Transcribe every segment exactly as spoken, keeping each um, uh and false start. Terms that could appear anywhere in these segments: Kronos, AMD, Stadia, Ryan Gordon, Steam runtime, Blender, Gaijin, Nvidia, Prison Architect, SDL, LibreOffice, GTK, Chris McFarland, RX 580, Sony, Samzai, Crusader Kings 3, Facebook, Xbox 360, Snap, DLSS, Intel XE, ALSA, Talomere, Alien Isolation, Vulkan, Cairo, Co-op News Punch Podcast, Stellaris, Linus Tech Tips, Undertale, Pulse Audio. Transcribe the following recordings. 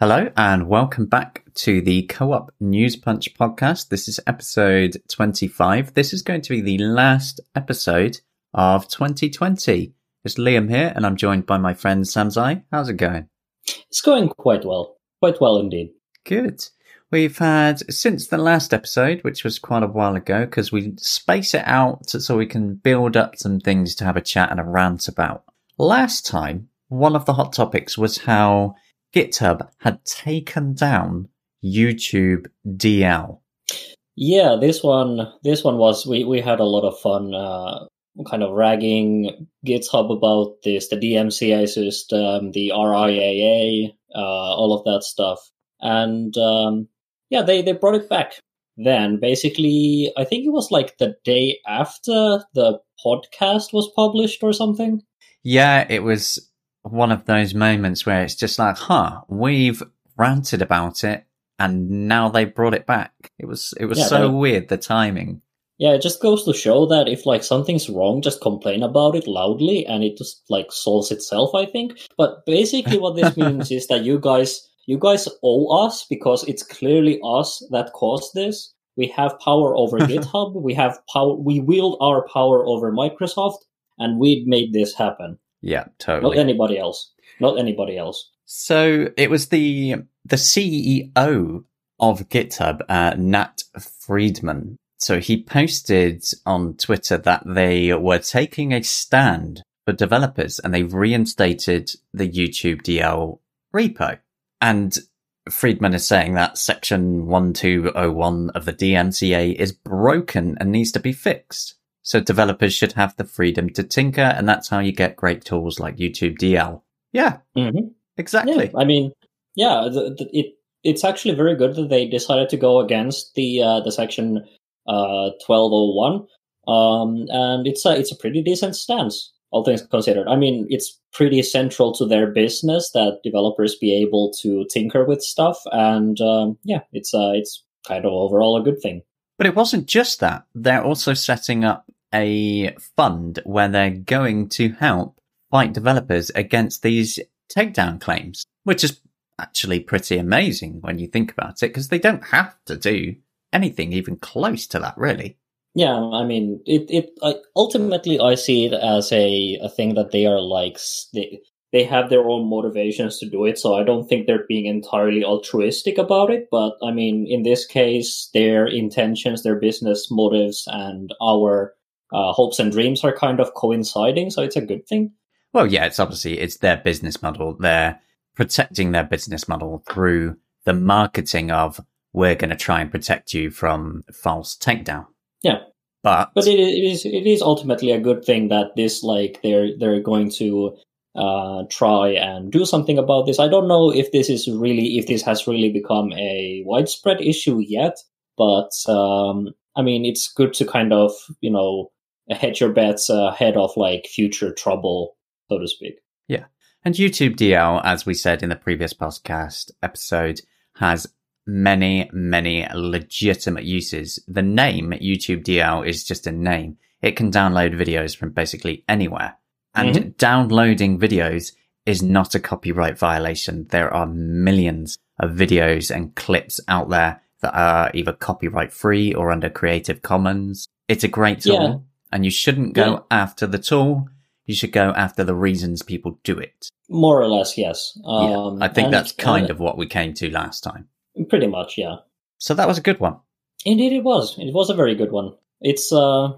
Hello and welcome back to the Co-op News Punch podcast. This is episode twenty-five. This is going to be the last episode of twenty twenty. It's Liam here and I'm joined by my friend Samzai. How's it going? It's going quite well. Quite well indeed. Good. We've had, since the last episode, which was quite a while ago, because we space it out so we can build up some things to have a chat and a rant about. Last time, one of the hot topics was how GitHub had taken down YouTube D L. Yeah, this one, this one was, we, we had a lot of fun uh, kind of ragging GitHub about this, the D M C A system, the R I A A, uh, all of that stuff. And um, yeah, they, they brought it back then. Basically, I think it was like the day after the podcast was published or something. Yeah, it was one of those moments where it's just like, huh, we've ranted about it and now they brought it back. It was it was yeah, so they, weird, the timing. Yeah, it just goes to show that if like something's wrong, just complain about it loudly and it just like solves itself, I think. But basically what this means is that you guys you guys owe us, because it's clearly us that caused this. We have power over GitHub, we have power we wield our power over Microsoft, and we made this happen. Yeah, totally. Not anybody else. Not anybody else. So it was the the C E O of GitHub, uh, Nat Friedman. So he posted on Twitter that they were taking a stand for developers and they reinstated the YouTube D L repo. And Friedman is saying that Section twelve oh one of the D M C A is broken and needs to be fixed. So developers should have the freedom to tinker, and that's how you get great tools like YouTube D L. Yeah, mm-hmm. Exactly. Yeah, I mean, yeah, the, the, it it's actually very good that they decided to go against the uh, the section uh, twelve oh one, um, and it's a it's a pretty decent stance, all things considered. I mean, it's pretty central to their business that developers be able to tinker with stuff, and um, yeah, it's uh, it's kind of overall a good thing. But it wasn't just that. They're also setting up a fund where they're going to help fight developers against these takedown claims, which is actually pretty amazing when you think about it, because they don't have to do anything even close to that, really. Yeah, I mean, it. It I, ultimately, I see it as a, a thing that they are like, they, they have their own motivations to do it, so I don't think they're being entirely altruistic about it. But, I mean, in this case, their intentions, their business motives, and our Uh, hopes and dreams are kind of coinciding, so it's a good thing. Well, yeah, it's obviously, it's their business model. They're protecting their business model through the marketing of, we're going to try and protect you from false takedown. Yeah. But but it is it is ultimately a good thing that this, like, they're, they're going to uh, try and do something about this. I don't know if this is really, if this has really become a widespread issue yet, but um, I mean, it's good to kind of, you know, hedge your bets ahead of like future trouble, so to speak. Yeah. And YouTube D L, as we said in the previous podcast episode, has many, many legitimate uses. The name YouTube D L is just a name. It can download videos from basically anywhere. And mm-hmm. downloading videos is not a copyright violation. There are millions of videos and clips out there that are either copyright free or under Creative Commons. It's a great tool. Yeah. And you shouldn't go yeah. after the tool. You should go after the reasons people do it. More or less, yes. Um, yeah. I think and, that's kind and, of what we came to last time. Pretty much, yeah. So that was a good one. Indeed it was. It was a very good one. It's. Uh,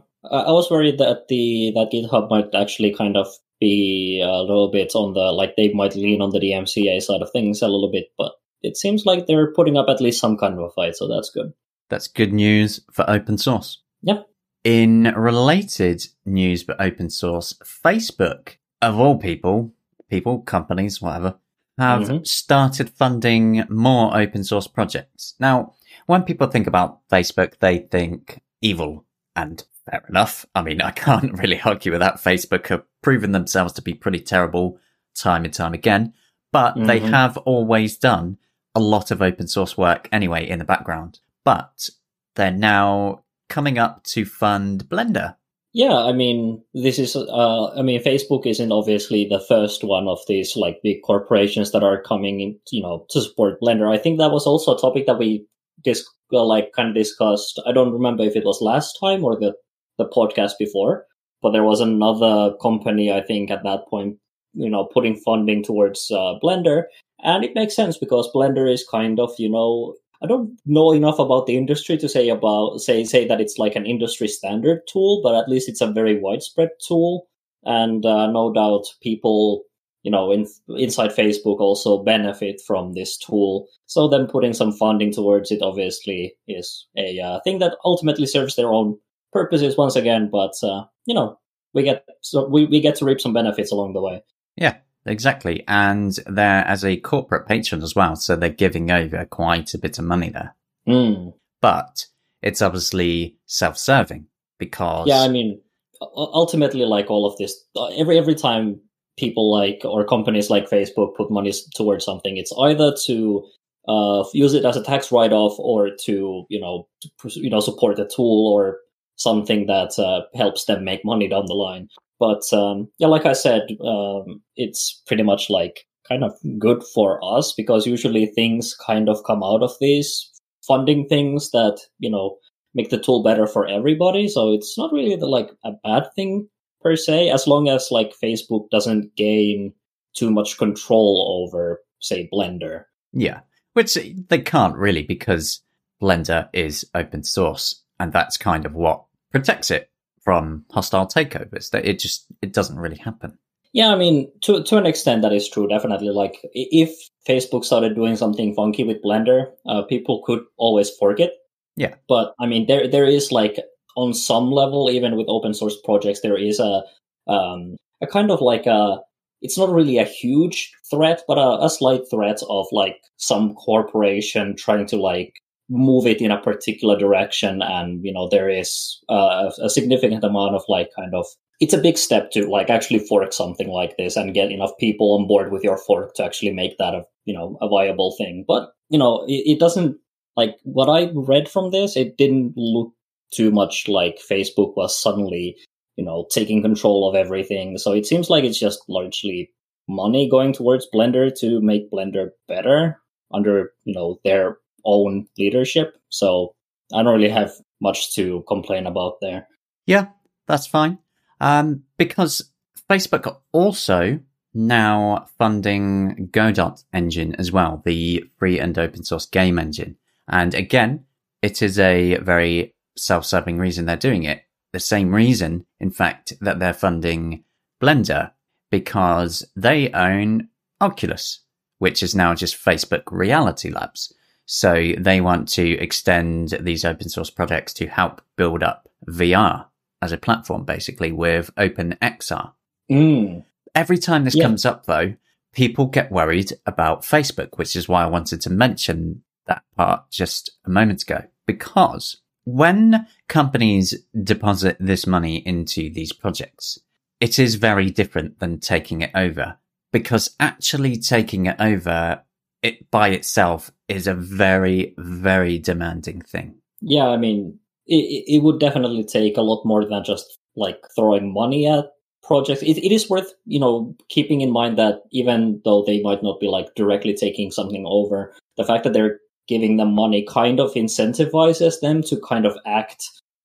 I was worried that the that GitHub might actually kind of be a little bit on the, like they might lean on the D M C A side of things a little bit, but it seems like they're putting up at least some kind of a fight, so that's good. That's good news for open source. Yeah. In related news, but open source, Facebook, of all people, people, companies, whatever, have mm-hmm. started funding more open source projects. Now, when people think about Facebook, they think evil, and fair enough. I mean, I can't really argue with that. Facebook have proven themselves to be pretty terrible time and time again, but mm-hmm. they have always done a lot of open source work anyway in the background. But they're now coming up to fund Blender. Yeah, I mean, this is, uh, I mean, Facebook isn't obviously the first one of these like big corporations that are coming in, you know, to support Blender. I think that was also a topic that we dis- like kind of discussed. I don't remember if it was last time or the, the podcast before, but there was another company, I think, at that point, you know, putting funding towards uh, Blender. And it makes sense because Blender is kind of, you know, I don't know enough about the industry to say about say say that it's like an industry standard tool, but at least it's a very widespread tool, and uh, no doubt people, you know, in, inside Facebook also benefit from this tool. So them putting some funding towards it obviously is a uh, thing that ultimately serves their own purposes once again. But uh, you know, we get so we, we get to reap some benefits along the way. Yeah. Exactly. And they're as a corporate patron as well. So they're giving over quite a bit of money there. Mm. But it's obviously self-serving because... Yeah, I mean, ultimately, like all of this, every every time people like or companies like Facebook put money towards something, it's either to uh, use it as a tax write-off or to, you know, to, you know, support a tool or something that uh, helps them make money down the line. But um, yeah, like I said, um, it's pretty much like kind of good for us because usually things kind of come out of these funding things that, you know, make the tool better for everybody. So it's not really the, like a bad thing per se, as long as like Facebook doesn't gain too much control over, say, Blender. Yeah, which they can't really because Blender is open source and that's kind of what protects it from hostile takeovers. That it just it doesn't really happen. Yeah, I mean, to to an extent that is true, definitely. Like if Facebook started doing something funky with Blender, uh, people could always fork it. Yeah. But I mean, there there is like on some level, even with open source projects, there is a um, a kind of like a it's not really a huge threat, but a, a slight threat of like some corporation trying to like move it in a particular direction. And, you know, there is uh, a significant amount of like kind of, it's a big step to like actually fork something like this and get enough people on board with your fork to actually make that, a you know, a viable thing. But, you know, it, it doesn't like what I read from this, it didn't look too much like Facebook was suddenly, you know, taking control of everything. So it seems like it's just largely money going towards Blender to make Blender better under, you know, their own leadership. So I don't really have much to complain about there. Yeah, that's fine. Um, because Facebook are also now funding Godot engine as well, the free and open source game engine. And again, it is a very self-serving reason they're doing it. The same reason, in fact, that they're funding Blender, because they own Oculus, which is now just Facebook Reality Labs. So they want to extend these open source projects to help build up V R as a platform, basically, with OpenXR. Mm. Every time this yeah. comes up, though, people get worried about Facebook, which is why I wanted to mention that part just a moment ago. Because when companies deposit this money into these projects, it is very different than taking it over. Because actually taking it over, it by itself is a very, very demanding thing. Yeah, I mean, it, it would definitely take a lot more than just like throwing money at projects. It, it is worth, you know, keeping in mind that even though they might not be like directly taking something over, the fact that they're giving them money kind of incentivizes them to kind of act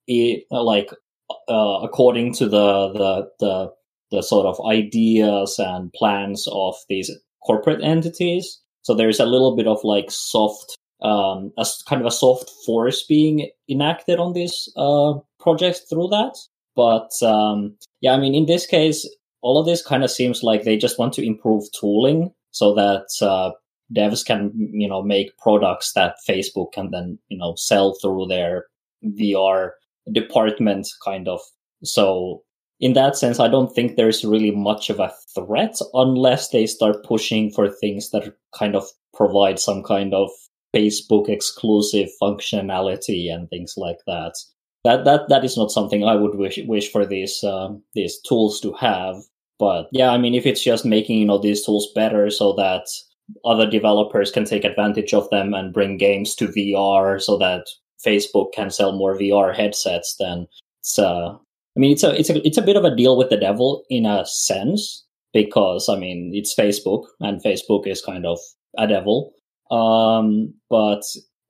it, like uh, according to the, the the the sort of ideas and plans of these corporate entities. So there's a little bit of like soft, um, a kind of a soft force being enacted on these uh, projects through that. But um, yeah, I mean, in this case, all of this kind of seems like they just want to improve tooling so that uh, devs can, you know, make products that Facebook can then, you know, sell through their V R department kind of. So in that sense, I don't think there's really much of a threat unless they start pushing for things that kind of provide some kind of Facebook exclusive functionality and things like that. That that that is not something I would wish wish for these uh, these tools to have. But yeah, I mean, if it's just making, you know, these tools better so that other developers can take advantage of them and bring games to V R so that Facebook can sell more V R headsets, then it's uh, I mean, it's a it's a it's a bit of a deal with the devil in a sense, because I mean it's Facebook, and Facebook is kind of a devil. Um, but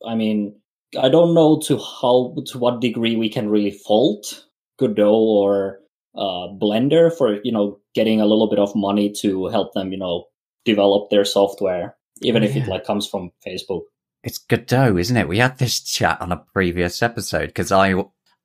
I mean, I don't know to how to what degree we can really fault Godot or uh, Blender for you know getting a little bit of money to help them you know develop their software, even oh, yeah. if it like comes from Facebook. It's Godot, isn't it? We had this chat on a previous episode because I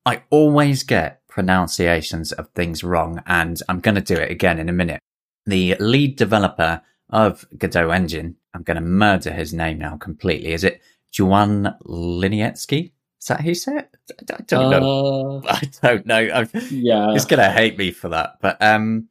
I always get pronunciations of things wrong, and I'm going to do it again in a minute. The lead developer of Godot Engine, I'm going to murder his name now completely. Is it Juan Linietsky? Is that who said it? I don't know. Uh, I don't know. I'm, yeah. He's going to hate me for that. But um,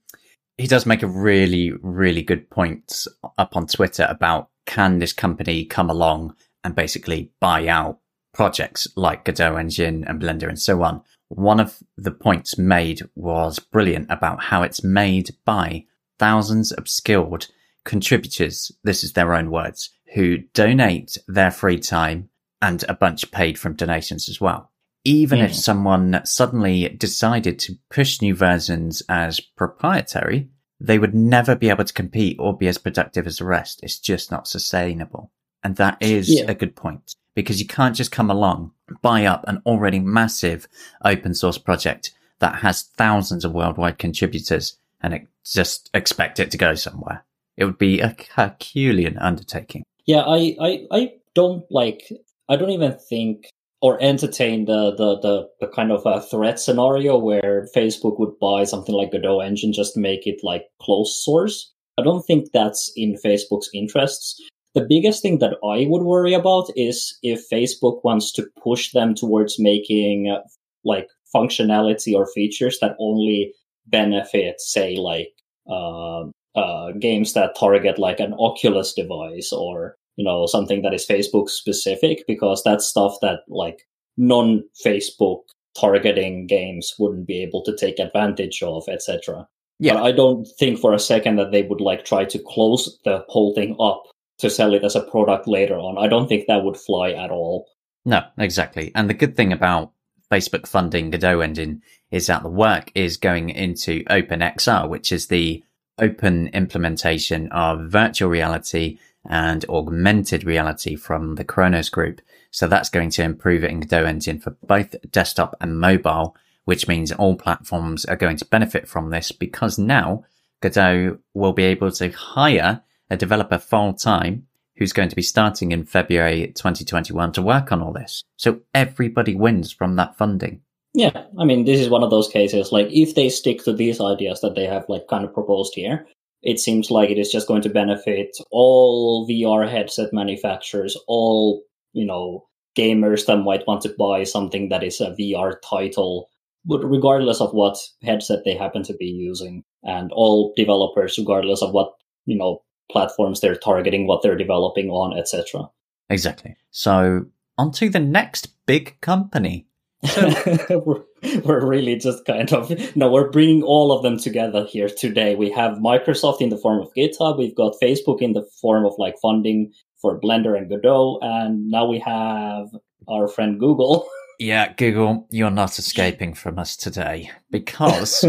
he does make a really, really good point up on Twitter about can this company come along and basically buy out projects like Godot Engine and Blender and so on. One of the points made was brilliant about how it's made by thousands of skilled contributors, this is their own words, who donate their free time and a bunch paid from donations as well. Even mm. if someone suddenly decided to push new versions as proprietary, they would never be able to compete or be as productive as the rest. It's just not sustainable. And that is yeah. a good point, because you can't just come along, buy up an already massive open source project that has thousands of worldwide contributors and it just expect it to go somewhere. It would be a Herculean undertaking. Yeah, I, I, I don't like, I don't even think or entertain the, the, the, the kind of a threat scenario where Facebook would buy something like Godot Engine just to make it like closed source. I don't think that's in Facebook's interests. The biggest thing that I would worry about is if Facebook wants to push them towards making uh, like functionality or features that only benefit, say, like uh, uh, games that target like an Oculus device or, you know, something that is Facebook specific, because that's stuff that like non-Facebook targeting games wouldn't be able to take advantage of, et cetera. Yeah. But I don't think for a second that they would like try to close the whole thing up to sell it as a product later on. I don't think that would fly at all. No, exactly. And the good thing about Facebook funding Godot Engine is that the work is going into OpenXR, which is the open implementation of virtual reality and augmented reality from the Kronos group. So that's going to improve it in Godot Engine for both desktop and mobile, which means all platforms are going to benefit from this, because now Godot will be able to hire a developer full-time who's going to be starting in February twenty twenty-one to work on all this. So everybody wins from that funding. Yeah, I mean, this is one of those cases, like, if they stick to these ideas that they have, like, kind of proposed here, it seems like it is just going to benefit all V R headset manufacturers, all, you know, gamers that might want to buy something that is a V R title, but regardless of what headset they happen to be using, and all developers, regardless of what, you know, platforms they're targeting, what they're developing on, et cetera. Exactly. So on to the next big company. So, we're, we're really just kind of, no, we're bringing all of them together here today. We have Microsoft in the form of GitHub. We've got Facebook in the form of like funding for Blender and Godot. And now we have our friend Google. Yeah, Google, you're not escaping from us today, because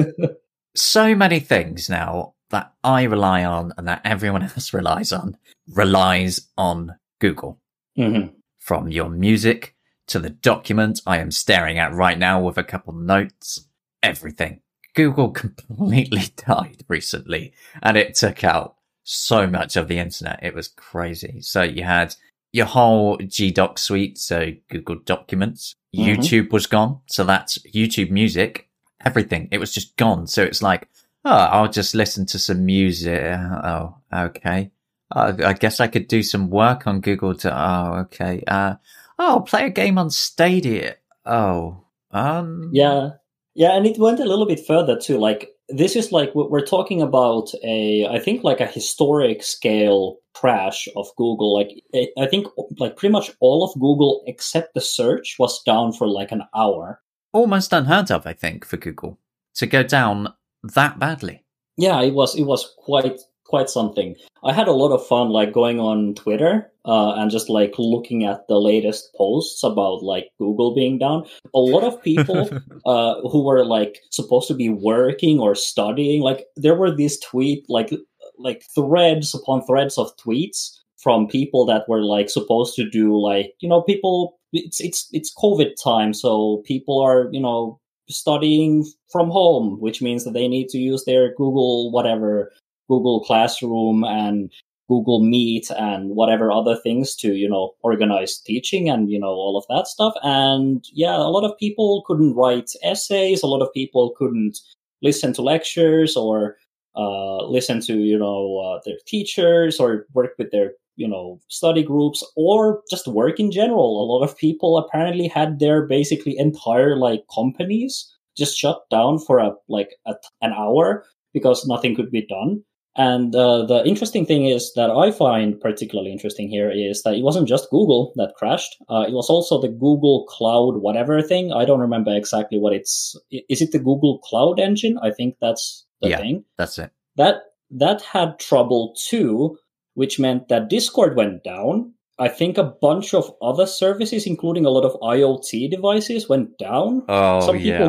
so many things now that I rely on and that everyone else relies on, relies on Google. Mm-hmm. From your music to the document I am staring at right now with a couple notes, everything. Google completely died recently, and it took out so much of the internet. It was crazy. So you had your whole G Doc suite, so Google Documents. Mm-hmm. YouTube was gone, so that's YouTube Music. Everything. It was just gone. So it's like, oh, I'll just listen to some music. Oh, okay. Uh, I guess I could do some work on Google. To, oh, okay. Uh, oh, I'll play a game on Stadia. Oh, um. Yeah. Yeah. And it went a little bit further too. Like, this is like, we're talking about a, I think like a historic scale crash of Google. Like, I think like pretty much all of Google except the search was down for like an hour. Almost unheard of, I think, for Google to go down that badly. Yeah, it was it was quite quite something. I had a lot of fun, like, going on Twitter uh, and just, like, looking at the latest posts about, like, Google being down. A lot of people uh, who were, like, supposed to be working or studying, like, there were these tweet, like, like threads upon threads of tweets from people that were, like, supposed to do, like, you know, people, it's it's it's COVID time, so people are, you know, studying from home, which means that they need to use their Google whatever, Google Classroom and Google Meet and whatever other things to, you know, organize teaching and, you know, all of that stuff. And yeah, a lot of people couldn't write essays. A lot of people couldn't listen to lectures or uh, listen to, you know, uh, their teachers or work with their, you know, study groups or just work in general. A lot of people apparently had their basically entire, like, companies just shut down for a like a, an hour because nothing could be done. And uh, the interesting thing is that I find particularly interesting here is that it wasn't just Google that crashed. Uh, it was also the Google Cloud whatever thing. I don't remember exactly what it's... Is it the Google Cloud engine? I think that's the yeah, thing. That's it. That, that had trouble too, which meant that Discord went down. I think a bunch of other services, including a lot of IoT devices, went down. Oh, Some people- yeah.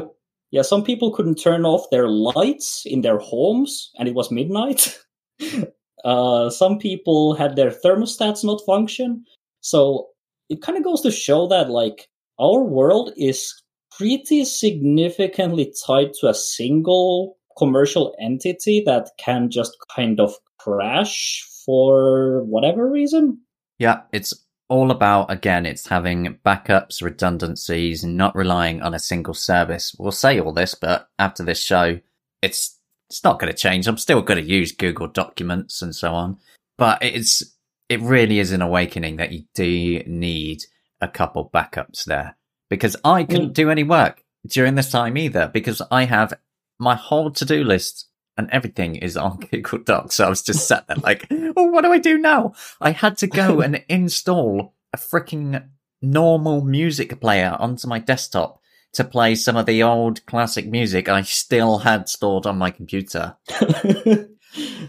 Yeah, some people couldn't turn off their lights in their homes, and it was midnight. uh, some people had their thermostats not function. So it kind of goes to show that, like, our world is pretty significantly tied to a single commercial entity that can just kind of crash for whatever reason. Yeah, it's all about, again, it's having backups, redundancies, not relying on a single service. We'll say all this, but after this show, it's it's not going to change. I'm still going to use Google Documents and so on. But it's it really is an awakening that you do need a couple backups there. Because I couldn't mm. do any work during this time either, because I have my whole to-do list and everything is on Google Docs. So I was just sat there like, oh, what do I do now? I had to go and install a freaking normal music player onto my desktop to play some of the old classic music I still had stored on my computer.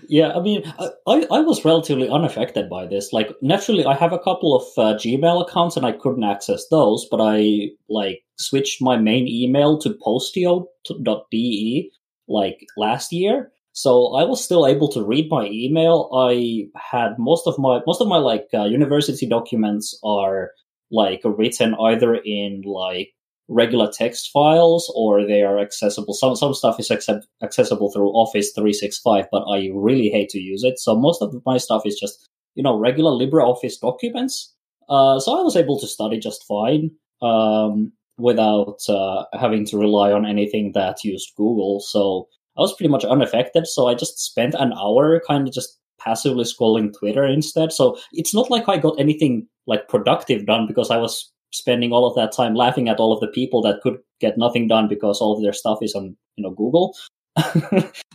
Yeah, I mean, I, I was relatively unaffected by this. Like, naturally, I have a couple of uh, Gmail accounts and I couldn't access those, but I, like, switched my main email to postio dot d e. like last year, so I was still able to read my email. I had most of my most of my like uh, university documents are like written either in like regular text files or they are accessible. Some some stuff is accept, accessible through Office three sixty-five, but I really hate to use it. So most of my stuff is just, you know, regular LibreOffice documents. Uh, so I was able to study just fine. Um, without uh, having to rely on anything that used Google. So I was pretty much unaffected. So I just spent an hour kind of just passively scrolling Twitter instead. So it's not like I got anything like productive done because I was spending all of that time laughing at all of the people that could get nothing done because all of their stuff is on, you know, Google.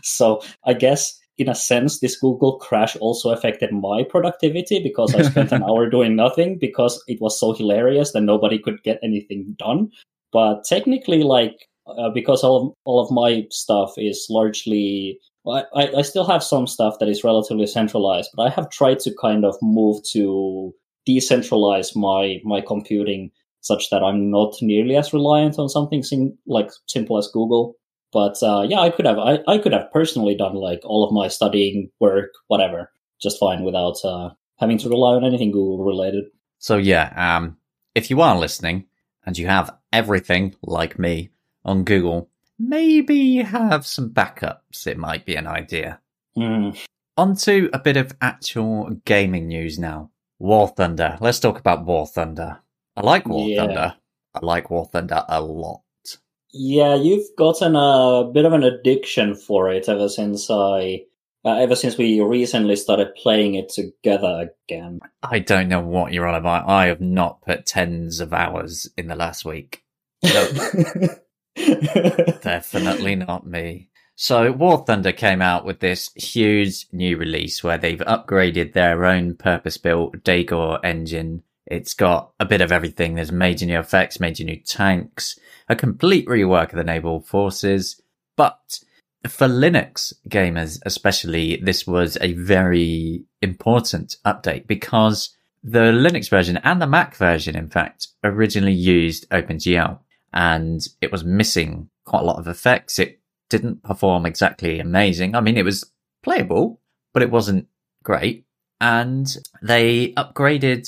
So I guess in a sense, this Google crash also affected my productivity because I spent an hour doing nothing because it was so hilarious that nobody could get anything done. But technically, like, uh, because all of, all of my stuff is largely, I, I still have some stuff that is relatively centralized, but I have tried to kind of move to decentralize my, my computing such that I'm not nearly as reliant on something sim- like simple as Google. But uh, yeah, I could have I, I could have personally done like all of my studying, work, whatever, just fine without uh, having to rely on anything Google related. So yeah, um, if you are listening and you have everything like me on Google, maybe have some backups. It might be an idea. Mm. On to a bit of actual gaming news now. War Thunder. Let's talk about War Thunder. I like War yeah. Thunder. I like War Thunder a lot. Yeah, you've gotten a bit of an addiction for it ever since I, uh, ever since we recently started playing it together again. I don't know what you're on about. I have not put tens of hours in the last week. No. Definitely not me. So War Thunder came out with this huge new release where they've upgraded their own purpose-built Daygor engine. It's got a bit of everything. There's major new effects, major new tanks, a complete rework of the naval forces. But for Linux gamers especially, this was a very important update because the Linux version and the Mac version, in fact, originally used OpenGL, and it was missing quite a lot of effects. It didn't perform exactly amazing. I mean, it was playable, but it wasn't great. And they upgraded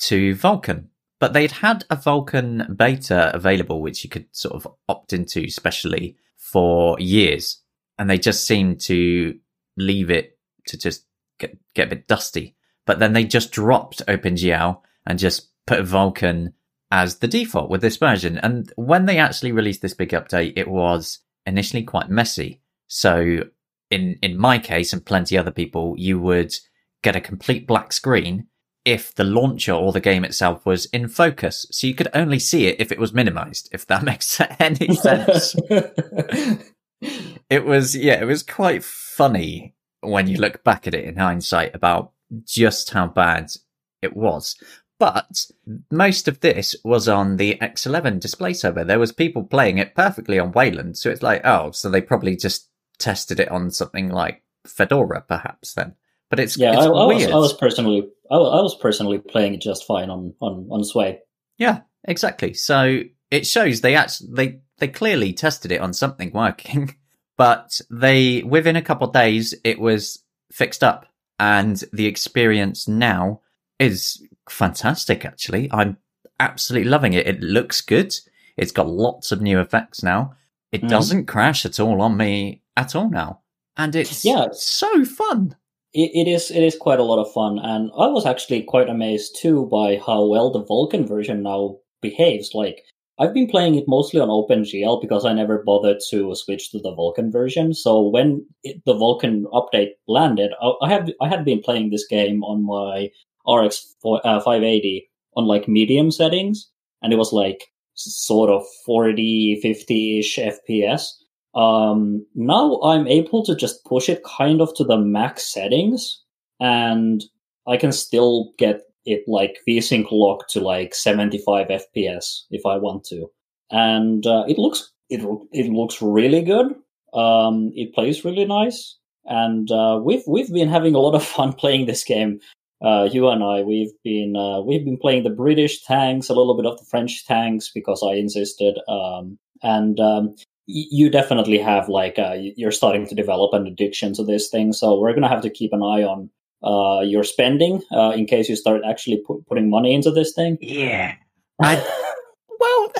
to Vulkan, but they'd had a Vulkan beta available, which you could sort of opt into specially for years. And they just seemed to leave it to just get, get a bit dusty. But then they just dropped OpenGL and just put Vulkan as the default with this version. And when they actually released this big update, it was initially quite messy. So in, in my case and plenty other people, you would get a complete black screen if the launcher or the game itself was in focus. So you could only see it if it was minimized, if that makes any sense. It was, yeah, it was quite funny when you look back at it in hindsight about just how bad it was. But most of this was on the X eleven display server. There was people playing it perfectly on Wayland. So it's like, oh, so they probably just tested it on something like Fedora, perhaps then. But it's, yeah, it's I, I weird. Was, I was personally, I was personally playing it just fine on, on, on Sway. Yeah, exactly. So it shows they actually, they, they clearly tested it on something working, but they, within a couple of days, it was fixed up, and the experience now is fantastic. Actually, I'm absolutely loving it. It looks good. It's got lots of new effects now. It mm. doesn't crash at all on me at all now, and it's yeah. so fun. It is it is quite a lot of fun, and I was actually quite amazed too by how well the Vulkan version now behaves. Like, I've been playing it mostly on OpenGL because I never bothered to switch to the Vulkan version. So when it, the Vulkan update landed, I, I have I had been playing this game on my R X five eighty on like medium settings, and it was like sort of forty, fifty-ish F P S. Um, now I'm able to just push it kind of to the max settings, and I can still get it like VSync locked to like seventy-five F P S if I want to. And, uh, it looks, it, it looks really good. Um, it plays really nice. And, uh, we've, we've been having a lot of fun playing this game. Uh, you and I, we've been, uh, we've been playing the British tanks, a little bit of the French tanks because I insisted. Um, and, um, You definitely have like uh, you're starting to develop an addiction to this thing, so we're gonna have to keep an eye on uh, your spending uh, in case you start actually put, putting money into this thing. Yeah. I, well,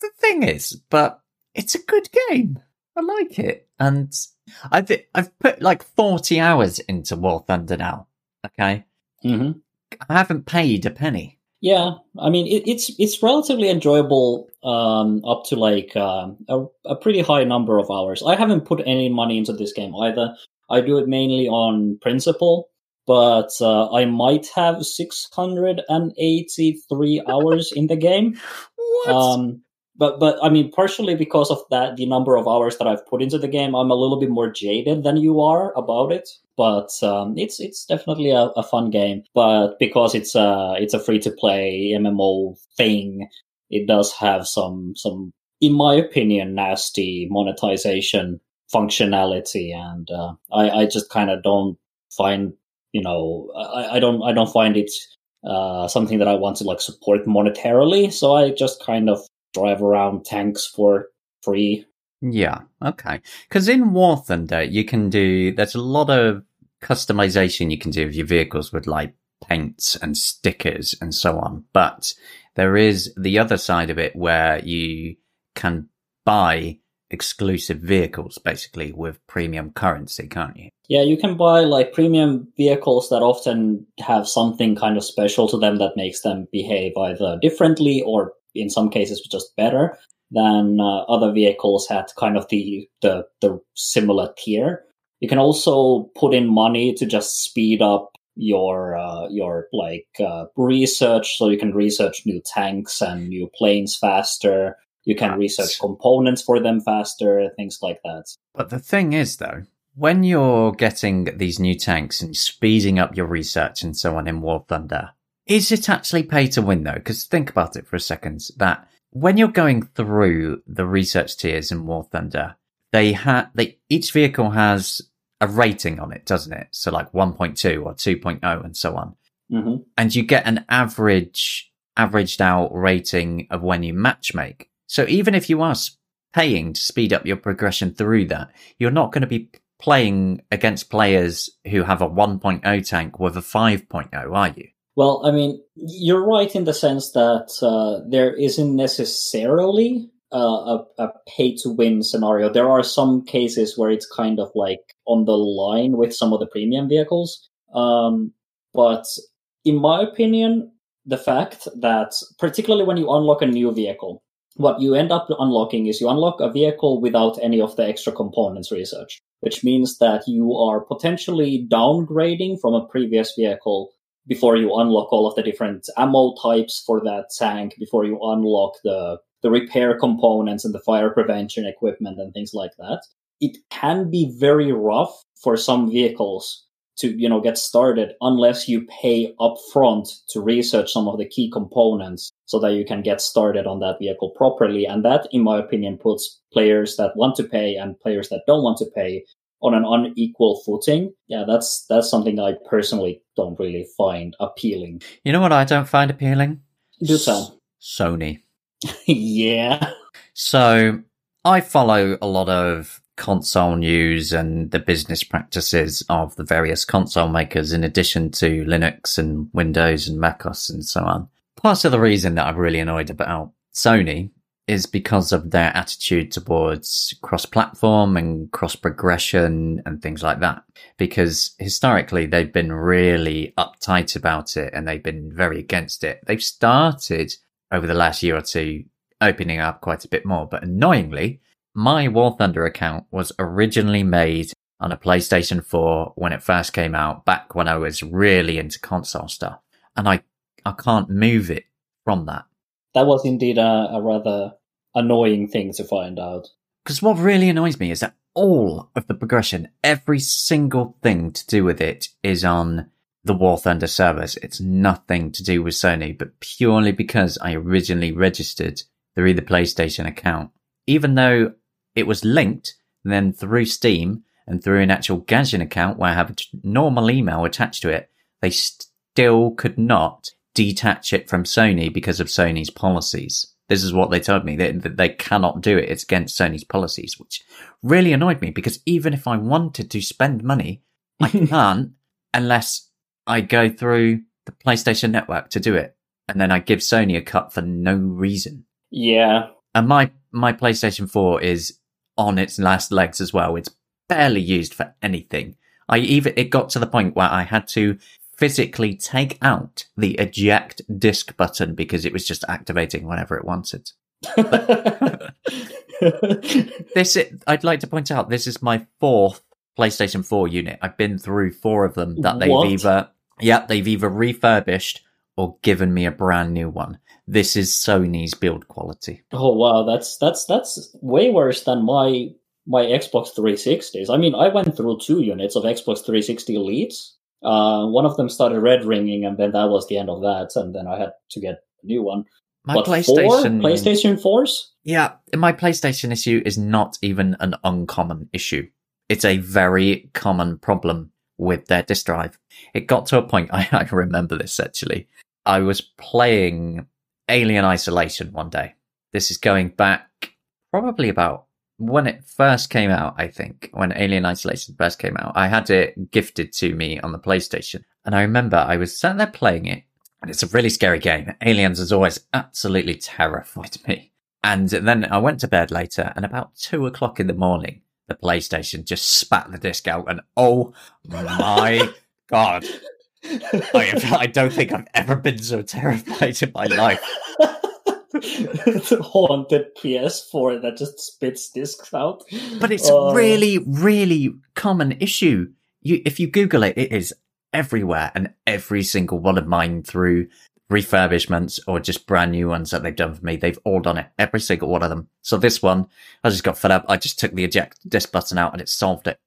the thing is, but it's a good game. I like it, and I've I've put like forty hours into War Thunder now. Okay. Mm-hmm. I haven't paid a penny. Yeah, I mean it, it's it's relatively enjoyable um, up to like uh, a, a pretty high number of hours. I haven't put any money into this game either. I do it mainly on principle, but uh, I might have six hundred eighty-three hours in the game. What? Um, but but I mean, partially because of that, the number of hours that I've put into the game, I'm a little bit more jaded than you are about it. But um, it's it's definitely a, a fun game. But because it's a it's a free to play M M O thing, it does have some some, in my opinion, nasty monetization functionality, and uh, I I just kind of don't find you know I, I don't I don't find it uh, something that I want to like support monetarily. So I just kind of drive around tanks for free. Yeah, okay. Because in War Thunder, you can do, there's a lot of customization you can do of your vehicles with like paints and stickers and so on. But there is the other side of it where you can buy exclusive vehicles basically with premium currency, can't you? Yeah, you can buy like premium vehicles that often have something kind of special to them that makes them behave either differently or in some cases just better than uh, other vehicles had kind of the, the the similar tier. You can also put in money to just speed up your uh, your like uh, research, so you can research new tanks and new planes faster. You can That's... research components for them faster, things like that. But the thing is, though, when you're getting these new tanks and speeding up your research and so on in War Thunder, is it actually pay to win, though? Because think about it for a second, that when you're going through the research tiers in War Thunder, they ha- they each vehicle has a rating on it, doesn't it? So like one point two or two point oh and so on. Mm-hmm. And you get an average, averaged out rating of when you matchmake. So even if you are paying to speed up your progression through that, you're not going to be playing against players who have a one point oh tank with a five point oh, are you? Well, I mean, you're right in the sense that uh, there isn't necessarily uh, a, a pay-to-win scenario. There are some cases where it's kind of like on the line with some of the premium vehicles. Um, but in my opinion, the fact that particularly when you unlock a new vehicle, what you end up unlocking is you unlock a vehicle without any of the extra components research, which means that you are potentially downgrading from a previous vehicle before you unlock all of the different ammo types for that tank, before you unlock the, the repair components and the fire prevention equipment and things like that. It can be very rough for some vehicles to, you know, get started unless you pay upfront to research some of the key components so that you can get started on that vehicle properly. And that, in my opinion, puts players that want to pay and players that don't want to pay on an unequal footing. Yeah, that's that's something I personally don't really find appealing. You know what I don't find appealing? Do tell. Sony. Yeah. So I follow a lot of console news and the business practices of the various console makers, in addition to Linux and Windows and macOS and so on. Part of the reason that I'm really annoyed about Sony is because of their attitude towards cross-platform and cross-progression and things like that. Because historically, they've been really uptight about it and they've been very against it. They've started over the last year or two opening up quite a bit more. But annoyingly, my War Thunder account was originally made on a PlayStation four when it first came out, back when I was really into console stuff. And I, I can't move it from that. That was indeed a, a rather annoying thing to find out. Because what really annoys me is that all of the progression, every single thing to do with it, is on the War Thunder servers. It's nothing to do with Sony, but purely because I originally registered through the PlayStation account, even though it was linked then through Steam and through an actual Gazin account where I have a normal email attached to it, they still could not detach it from Sony because of Sony's policies. This is what they told me, that they, they cannot do it. It's against Sony's policies, which really annoyed me because even if I wanted to spend money, I can't unless I go through the PlayStation Network to do it. And then I give Sony a cut for no reason. Yeah. And my, my PlayStation four is on its last legs as well. It's barely used for anything. I even, it got to the point where I had to physically take out the eject disk button because it was just activating whenever it wanted. This, I'd like to point out, this is my fourth PlayStation four unit. I've been through four of them that they've what? either, yeah, they've either refurbished or given me a brand new one. This is Sony's build quality. Oh wow, that's that's that's way worse than my my Xbox three sixties. I mean, I went through two units of Xbox three sixty Elites. Uh, one of them started red ringing, and then that was the end of that. And then I had to get a new one. My but PlayStation, four? PlayStation fours. Yeah, my PlayStation issue is not even an uncommon issue. It's a very common problem with their disk drive. It got to a point. I, I remember this actually. I was playing Alien Isolation one day. This is going back probably about when it first came out, I think, when Alien Isolation first came out, I had it gifted to me on the PlayStation. And I remember I was sat there playing it, and it's a really scary game. Aliens has always absolutely terrified me. And then I went to bed later, and about two o'clock in the morning, the PlayStation just spat the disc out, and oh my God. I, have, I don't think I've ever been so terrified in my life. The haunted P S four that just spits discs out. But it's a uh, really, really common issue. You, if you Google it, it is everywhere, and every single one of mine through refurbishments or just brand new ones that they've done for me, they've all done it, every single one of them. So this one, I just got fed up. I just took the eject disc button out and it solved it.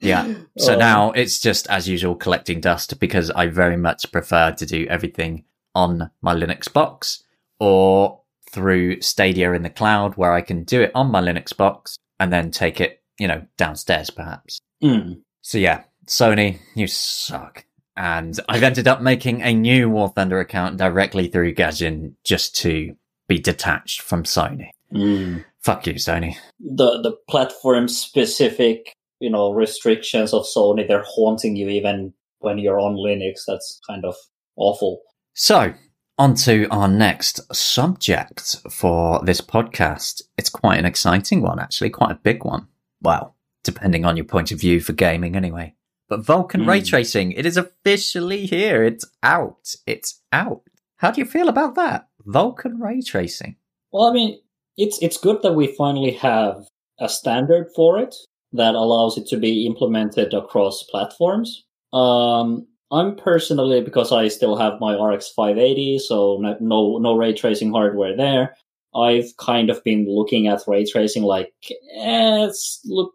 Yeah. So uh, now it's just, as usual, collecting dust because I very much prefer to do everything on my Linux box, or through Stadia in the cloud, where I can do it on my Linux box and then take it, you know, downstairs perhaps. Mm. So yeah, Sony, you suck. And I've ended up making a new War Thunder account directly through Gaijin just to be detached from Sony. Mm. Fuck you, Sony. The the platform-specific, you know, restrictions of Sony, they're haunting you even when you're on Linux. That's kind of awful. So, on to our next subject for this podcast. It's quite an exciting one, actually. Quite a big one. Well, depending on your point of view for gaming, anyway. But Vulkan mm. ray tracing, it is officially here. It's out. It's out. How do you feel about that? Vulkan ray tracing. Well, I mean, it's it's good that we finally have a standard for it that allows it to be implemented across platforms. Um, I'm personally, because I still have my R X five eighty, so no no ray tracing hardware there, I've kind of been looking at ray tracing like, eh, it looks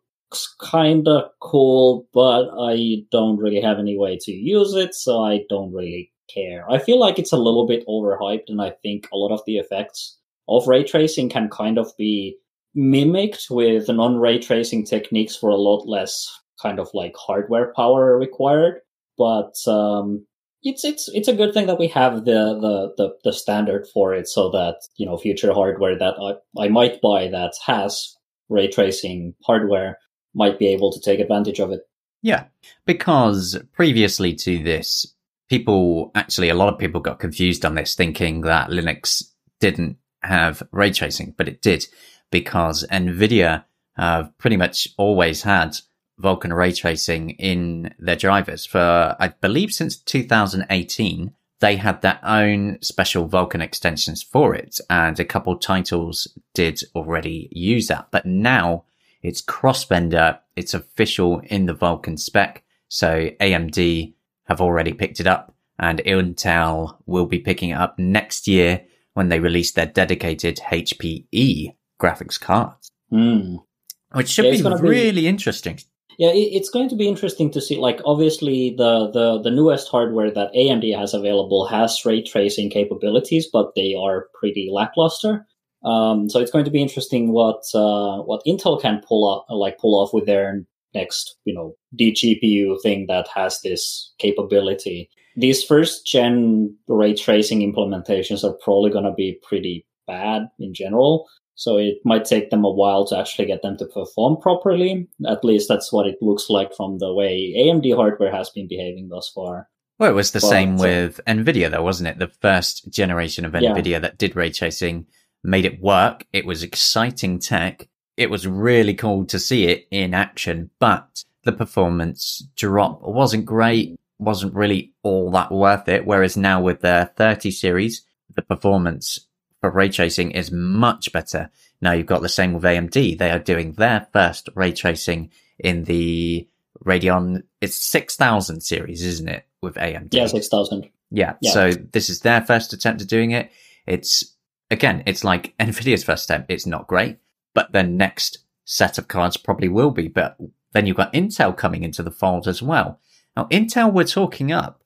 kind of cool, but I don't really have any way to use it, so I don't really care. I feel like it's a little bit overhyped, and I think a lot of the effects of ray tracing can kind of be mimicked with non-ray tracing techniques for a lot less kind of like hardware power required. But um, it's it's it's a good thing that we have the, the, the, the standard for it, so that, you know, future hardware that I, I might buy that has ray tracing hardware might be able to take advantage of it. Yeah, because previously to this, people, actually a lot of people got confused on this, thinking that Linux didn't have ray tracing, but it did, because Nvidia have uh, pretty much always had Vulkan ray tracing in their drivers. For, I believe, since two thousand eighteen, they had their own special Vulkan extensions for it, and a couple titles did already use that. But now it's crossbender, it's official in the Vulkan spec, so A M D have already picked it up, and Intel will be picking it up next year when they release their dedicated H P E graphics cards, mm. which should yeah, be really be, interesting. Yeah, it's going to be interesting to see. Like, obviously, the, the, the newest hardware that A M D has available has ray tracing capabilities, but they are pretty lackluster. Um, so it's going to be interesting what uh, what Intel can pull up, like pull off with their next, you know, D G P U thing that has this capability. These first-gen ray tracing implementations are probably going to be pretty bad in general, so it might take them a while to actually get them to perform properly. At least that's what it looks like from the way A M D hardware has been behaving thus far. Well, it was the but, same with uh, NVIDIA, though, wasn't it? The first generation of NVIDIA yeah. that did ray tracing made it work. It was exciting tech. It was really cool to see it in action, but the performance drop wasn't great. Wasn't really all that worth it, whereas now with their thirty series, the performance for ray tracing is much better. Now you've got the same with A M D. They are doing their first ray tracing in the Radeon, it's six thousand series, isn't it, with A M D? Yeah, six thousand. Yeah, yeah, so this is their first attempt at doing it. It's, again, it's like NVIDIA's first attempt. It's not great, but their next set of cards probably will be. But then you've got Intel coming into the fold as well. Now, Intel were talking up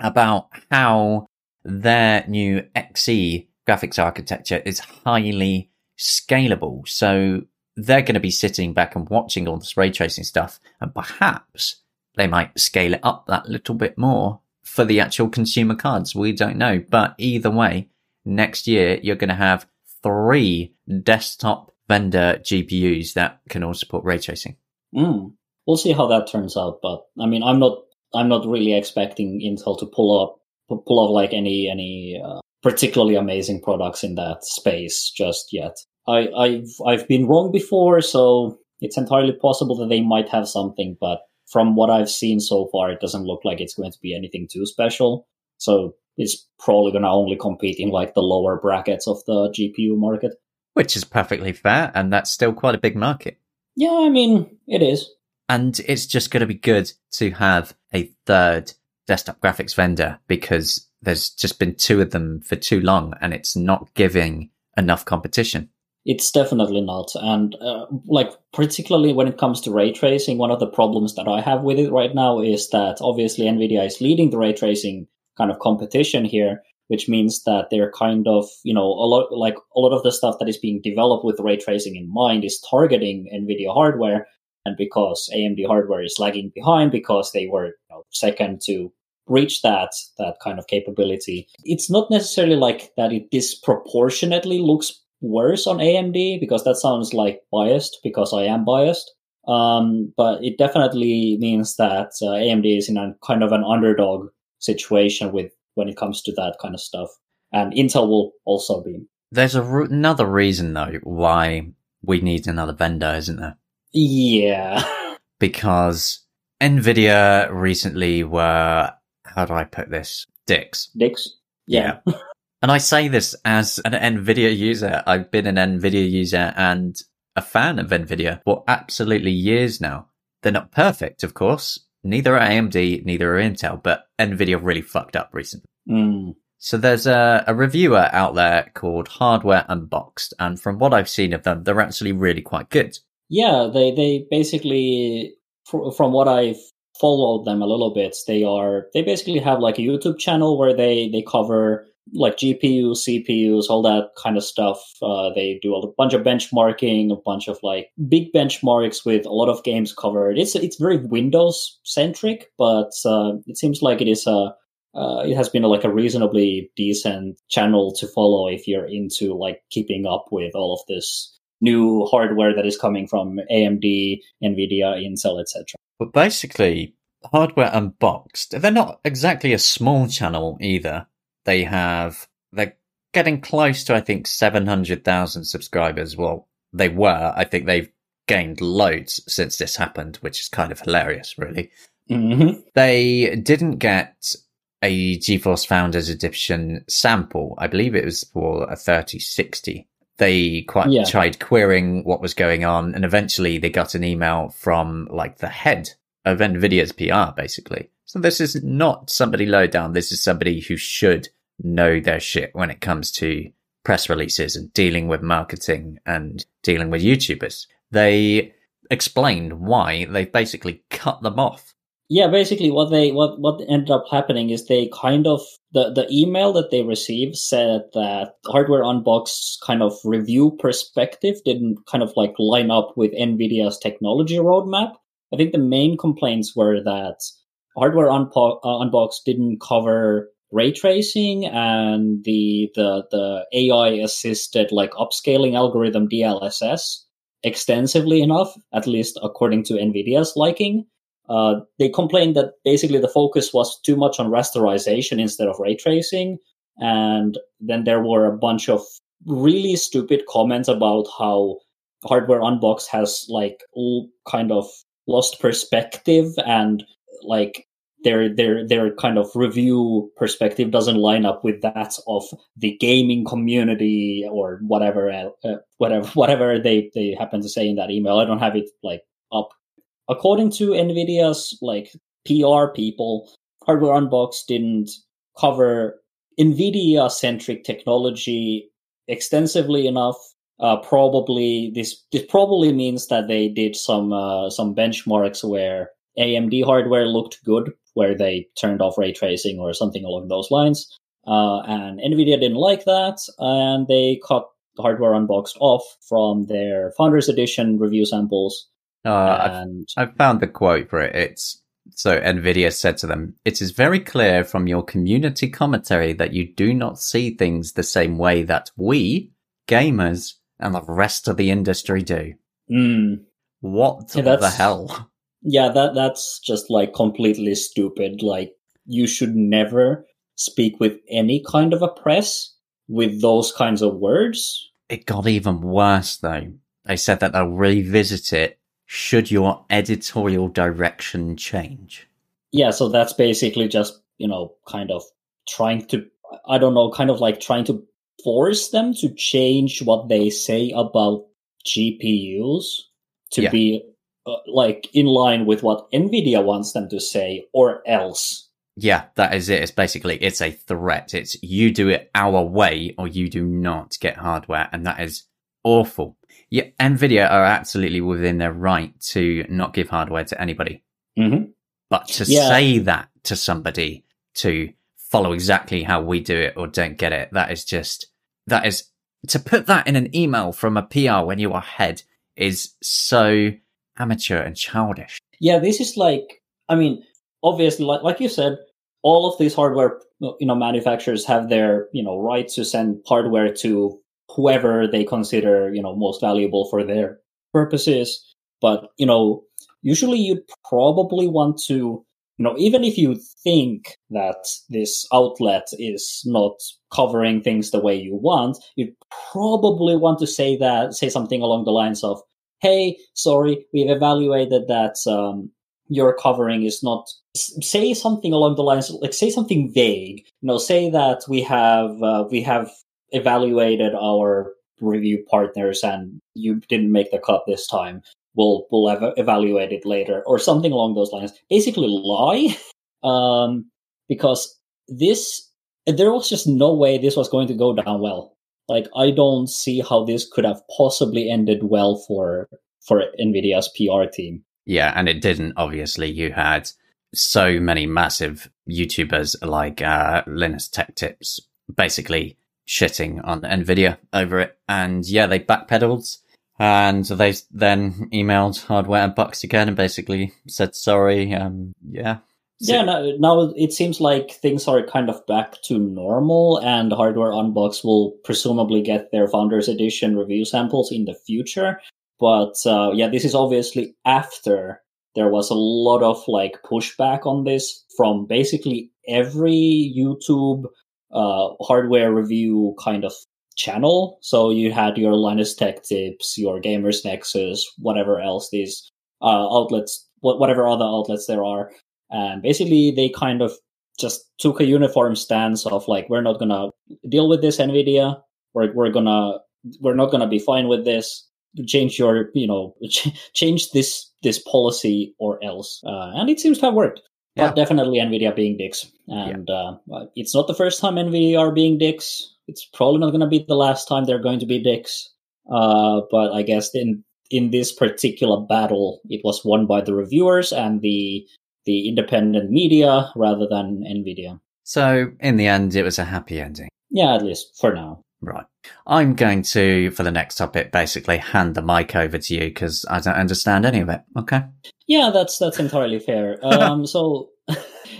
about how their new Xe graphics architecture is highly scalable. So they're going to be sitting back and watching all this ray tracing stuff, and perhaps they might scale it up that little bit more for the actual consumer cards. We don't know. But either way, next year, you're going to have three desktop vendor G P Us that can all support ray tracing. Mm. We'll see how that turns out, but I mean, I'm not, I'm not really expecting Intel to pull up, pull off like any, any uh, particularly amazing products in that space just yet. I, I've, I've been wrong before, so it's entirely possible that they might have something, but from what I've seen so far, it doesn't look like it's going to be anything too special. So it's probably going to only compete in like the lower brackets of the G P U market, which is perfectly fair, and that's still quite a big market. Yeah, I mean, it is. And it's just going to be good to have a third desktop graphics vendor, because there's just been two of them for too long and it's not giving enough competition. It's definitely not. And uh, like particularly when it comes to ray tracing, one of the problems that I have with it right now is that obviously NVIDIA is leading the ray tracing kind of competition here. which means that they're kind of, you know, a lot like a lot of the stuff that is being developed with ray tracing in mind is targeting NVIDIA hardware. And because A M D hardware is lagging behind because they were, you know, second to reach that that kind of capability, it's not necessarily like that it disproportionately looks worse on A M D, because that sounds like biased, because I am biased. Um, but it definitely means that uh, A M D is in a kind of an underdog situation with when it comes to that kind of stuff. And Intel will also be. There's a re- another reason, though, why we need another vendor, isn't there? Yeah. Because NVIDIA recently were, how do I put this? Dicks. Dicks? Yeah. yeah. And I say this as an NVIDIA user. I've been an NVIDIA user and a fan of NVIDIA for absolutely years now. They're not perfect, of course. Neither are A M D, neither are Intel, but NVIDIA really fucked up recently. Mm. So there's a, a reviewer out there called Hardware Unboxed, and from what I've seen of them, they're actually really quite good. Yeah, they, they basically, fr- from what I've followed them a little bit, they are they basically have like a YouTube channel where they, they cover like G P Us, C P Us, all that kind of stuff. Uh, they do a bunch of benchmarking, a bunch of like big benchmarks with a lot of games covered. It's it's very Windows centric, but uh, it seems like it is a uh, it has been a, like a reasonably decent channel to follow if you're into like keeping up with all of this new hardware that is coming from A M D, NVIDIA, Intel, et cetera. But basically, Hardware Unboxed, they're not exactly a small channel either. They have, they're getting close to, I think, seven hundred thousand subscribers. Well, they were. I think they've gained loads since this happened, which is kind of hilarious, really. Mm-hmm. They didn't get a GeForce Founders Edition sample. I believe it was for a thirty sixty. They quite yeah. tried querying what was going on, and eventually they got an email from like the head of NVIDIA's P R, basically. So this is not somebody low down. This is somebody who should know their shit when it comes to press releases and dealing with marketing and dealing with YouTubers. They explained why they basically cut them off. Yeah, basically what they what, what ended up happening is they kind of, the, the email that they received said that Hardware Unboxed kind of review perspective didn't kind of like line up with NVIDIA's technology roadmap. I think the main complaints were that Hardware Unpo- uh, Unboxed didn't cover ray tracing and the the the A I-assisted like upscaling algorithm D L S S extensively enough, at least according to NVIDIA's liking. Uh, they complained that basically the focus was too much on rasterization instead of ray tracing. And then there were a bunch of really stupid comments about how Hardware Unboxed has like all kind of lost perspective, and like their their their kind of review perspective doesn't line up with that of the gaming community or whatever uh, whatever whatever they, they happen to say in that email. I don't have it like up. According to NVIDIA's like P R people, Hardware Unboxed didn't cover NVIDIA-centric technology extensively enough. Uh, probably this this probably means that they did some uh, some benchmarks where A M D hardware looked good, where they turned off ray tracing or something along those lines. Uh, and NVIDIA didn't like that, and they cut Hardware Unboxed off from their Founders Edition review samples. Uh, and... I've, I've found the quote for it. It's so NVIDIA said to them, "It is very clear from your community commentary that you do not see things the same way that we, gamers, and the rest of the industry do." Mm. What yeah, the hell? Yeah, that that's just like completely stupid. Like, you should never speak with any kind of a press with those kinds of words. It got even worse, though. They said that they'll revisit it should your editorial direction change. Yeah, so that's basically just, you know, kind of trying to, I don't know, kind of like trying to force them to change what they say about G P Us to yeah. be uh, like in line with what NVIDIA wants them to say, or else. Yeah, that is it. It's basically, it's a threat. It's you do it our way or you do not get hardware. And that is awful. Yeah, NVIDIA are absolutely within their right to not give hardware to anybody. Mm-hmm. But to yeah. say that to somebody, to follow exactly how we do it or don't get it. That is just, that is, to put that in an email from a P R when you are head is so amateur and childish. Yeah, this is like, I mean, obviously, like, like you said, all of these hardware, you know, manufacturers have their, you know, rights to send hardware to whoever they consider, you know, most valuable for their purposes. But, you know, usually you'd probably want to, you know, even if you think that this outlet is not covering things the way you want, you'd probably want to say that, say something along the lines of, hey, sorry, we've evaluated that um, your covering is not, say something along the lines, like say something vague, you know, say that we have, uh, we have evaluated our review partners and you didn't make the cut this time. We'll, we'll ev- evaluate it later, or something along those lines. Basically lie, um, because this, there was just no way this was going to go down well. Like, I don't see how this could have possibly ended well for, for NVIDIA's P R team. Yeah, and it didn't, obviously. You had so many massive YouTubers like uh, Linus Tech Tips basically shitting on NVIDIA over it. And yeah, they backpedaled. And they then emailed Hardware Unboxed again and basically said sorry. Um, yeah. So- yeah, now no, it seems like things are kind of back to normal, and Hardware Unboxed will presumably get their Founders Edition review samples in the future. But uh, yeah, this is obviously after there was a lot of like pushback on this from basically every YouTube uh, hardware review kind of channel. So you had your Linus Tech Tips, your Gamers Nexus, whatever else these uh, outlets, whatever other outlets there are. And basically they kind of just took a uniform stance of like, we're not going to deal with this, NVIDIA. We're, we're going to, we're not going to be fine with this. Change your, you know, ch- change this, this policy or else. Uh, and it seems to have worked. Yeah. But definitely NVIDIA being dicks. And yeah. uh, it's not the first time NVIDIA are being dicks. It's probably not going to be the last time they're going to be dicks. Uh, but I guess in, in this particular battle, it was won by the reviewers and the the independent media rather than NVIDIA. So in the end, it was a happy ending. Yeah, at least for now. Right. I'm going to, for the next topic, basically hand the mic over to you because I don't understand any of it. Okay. Yeah, that's that's entirely fair. Um, so...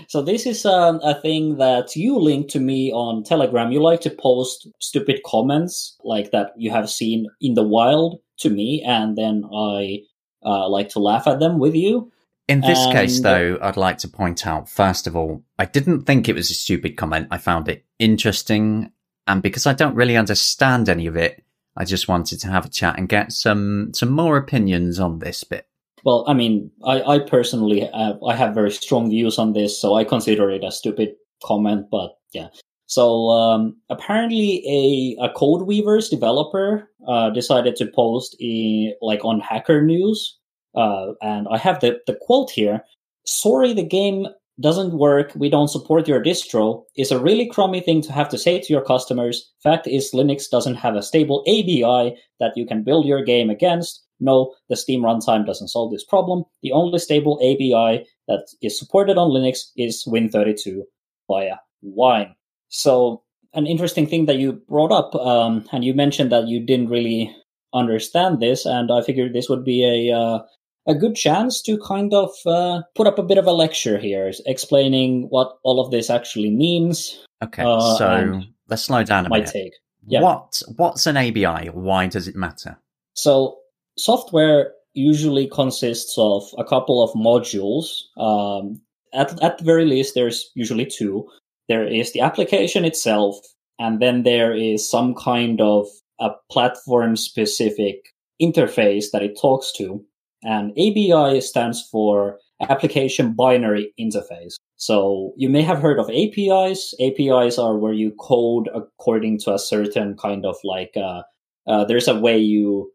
So this is um, a thing that you linked to me on Telegram. You like to post stupid comments like that you have seen in the wild to me, and then I uh, like to laugh at them with you. In this and... case, though, I'd like to point out, first of all, I didn't think it was a stupid comment. I found it interesting. And because I don't really understand any of it, I just wanted to have a chat and get some, some more opinions on this bit. Well, I mean, I, I personally, uh, I have very strong views on this, so I consider it a stupid comment, but yeah. So um, apparently a, a CodeWeavers developer uh, decided to post in, like on Hacker News, uh, and I have the, the quote here. Sorry, the game doesn't work. We don't support your distro. It's a really crummy thing to have to say to your customers. Fact is, Linux doesn't have a stable A B I that you can build your game against. No, the Steam runtime doesn't solve this problem. The only stable A B I that is supported on Linux is Win thirty-two via Wine. So an interesting thing that you brought up, um, and you mentioned that you didn't really understand this, and I figured this would be a uh, a good chance to kind of uh, put up a bit of a lecture here, explaining what all of this actually means. Okay, uh, so let's slow down a minute. My take. Yeah. What, what's an A B I? Why does it matter? So software usually consists of a couple of modules. Um, at, at the very least, there's usually two. There is the application itself, and then there is some kind of a platform-specific interface that it talks to. And A B I stands for Application Binary Interface. So you may have heard of A P Is. A P Is are where you code according to a certain kind of like... Uh, uh, there's a way you...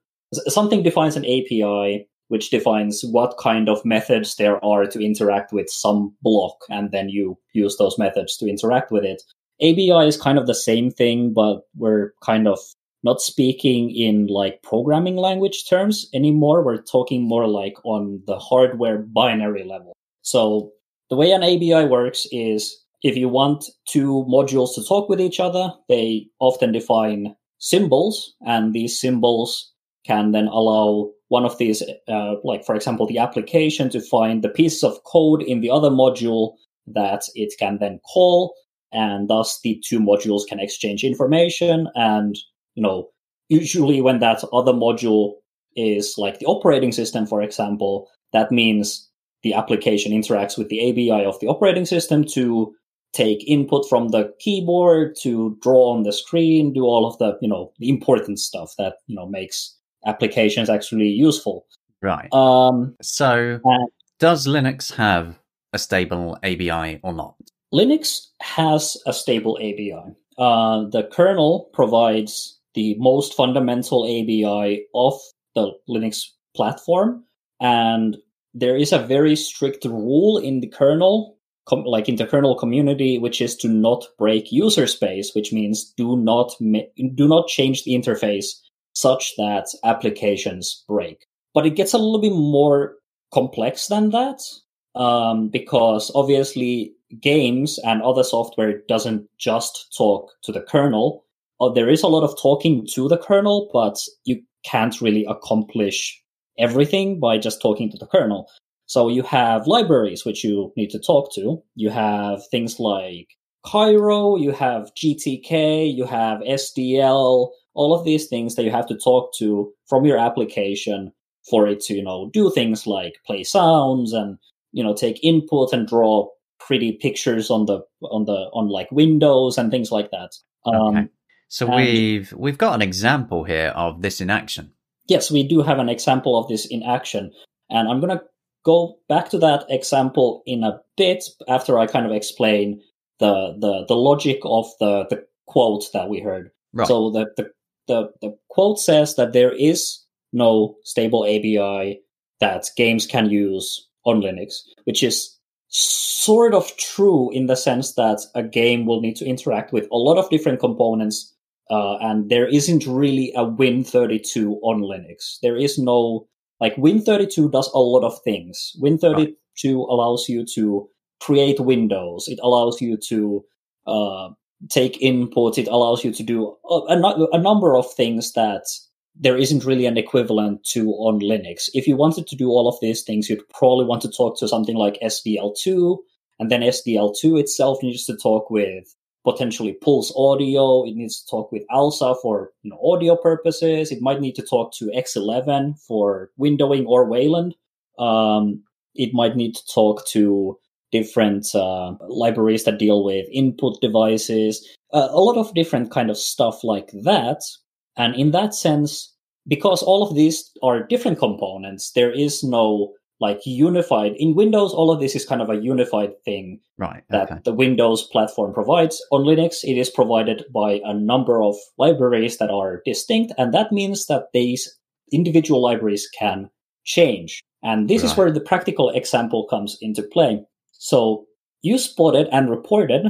Something defines an A P I, which defines what kind of methods there are to interact with some block, and then you use those methods to interact with it. A B I is kind of the same thing, but we're kind of not speaking in like programming language terms anymore. We're talking more like on the hardware binary level. So the way an A B I works is if you want two modules to talk with each other, they often define symbols, and these symbols can then allow one of these, uh, like, for example, the application to find the pieces of code in the other module that it can then call, and thus the two modules can exchange information. And, you know, usually when that other module is like the operating system, for example, that means the application interacts with the A B I of the operating system to take input from the keyboard, to draw on the screen, do all of the, you know, the important stuff that, you know, makes applications actually useful. Right. Um, so and- does Linux have a stable A B I or not? Linux has a stable A B I. Uh, the kernel provides the most fundamental A B I of the Linux platform, and there is a very strict rule in the kernel, com- like in the kernel community, which is to not break user space, which means do not ma- do not change the interface such that applications break. But it gets a little bit more complex than that, um, because obviously games and other software doesn't just talk to the kernel. Oh, there is a lot of talking to the kernel, but you can't really accomplish everything by just talking to the kernel. So you have libraries which you need to talk to. You have things like Cairo, you have G T K, you have S D L, all of these things that you have to talk to from your application for it to, you know, do things like play sounds and, you know, take input and draw pretty pictures on the on the on like windows and things like that. Um, okay. So and, we've we've got an example here of this in action. Yes, we do have an example of this in action. And I'm going to go back to that example in a bit after I kind of explain the the, the logic of the, the quote that we heard. Right. So the, the, the, the quote says that there is no stable A B I that games can use on Linux, which is sort of true in the sense that a game will need to interact with a lot of different components. Uh, and there isn't really a Win thirty-two on Linux. There is no, like, Win thirty-two does a lot of things. Win thirty-two allows you to create windows. It allows you to uh, take input. It allows you to do a, a, a number of things that there isn't really an equivalent to on Linux. If you wanted to do all of these things, you'd probably want to talk to something like S D L two, and then S D L two itself needs to talk with potentially Pulse Audio. It needs to talk with ALSA for, you know, audio purposes. It might need to talk to X eleven for windowing or Wayland. Um, it might need to talk to different uh, libraries that deal with input devices, uh, a lot of different kind of stuff like that. And in that sense, because all of these are different components, there is no, like, unified in Windows, all of this is kind of a unified thing, right, that okay. the Windows platform provides. On Linux, it is provided by a number of libraries that are distinct, and that means that these individual libraries can change. And this right. is where the practical example comes into play. So you spotted and reported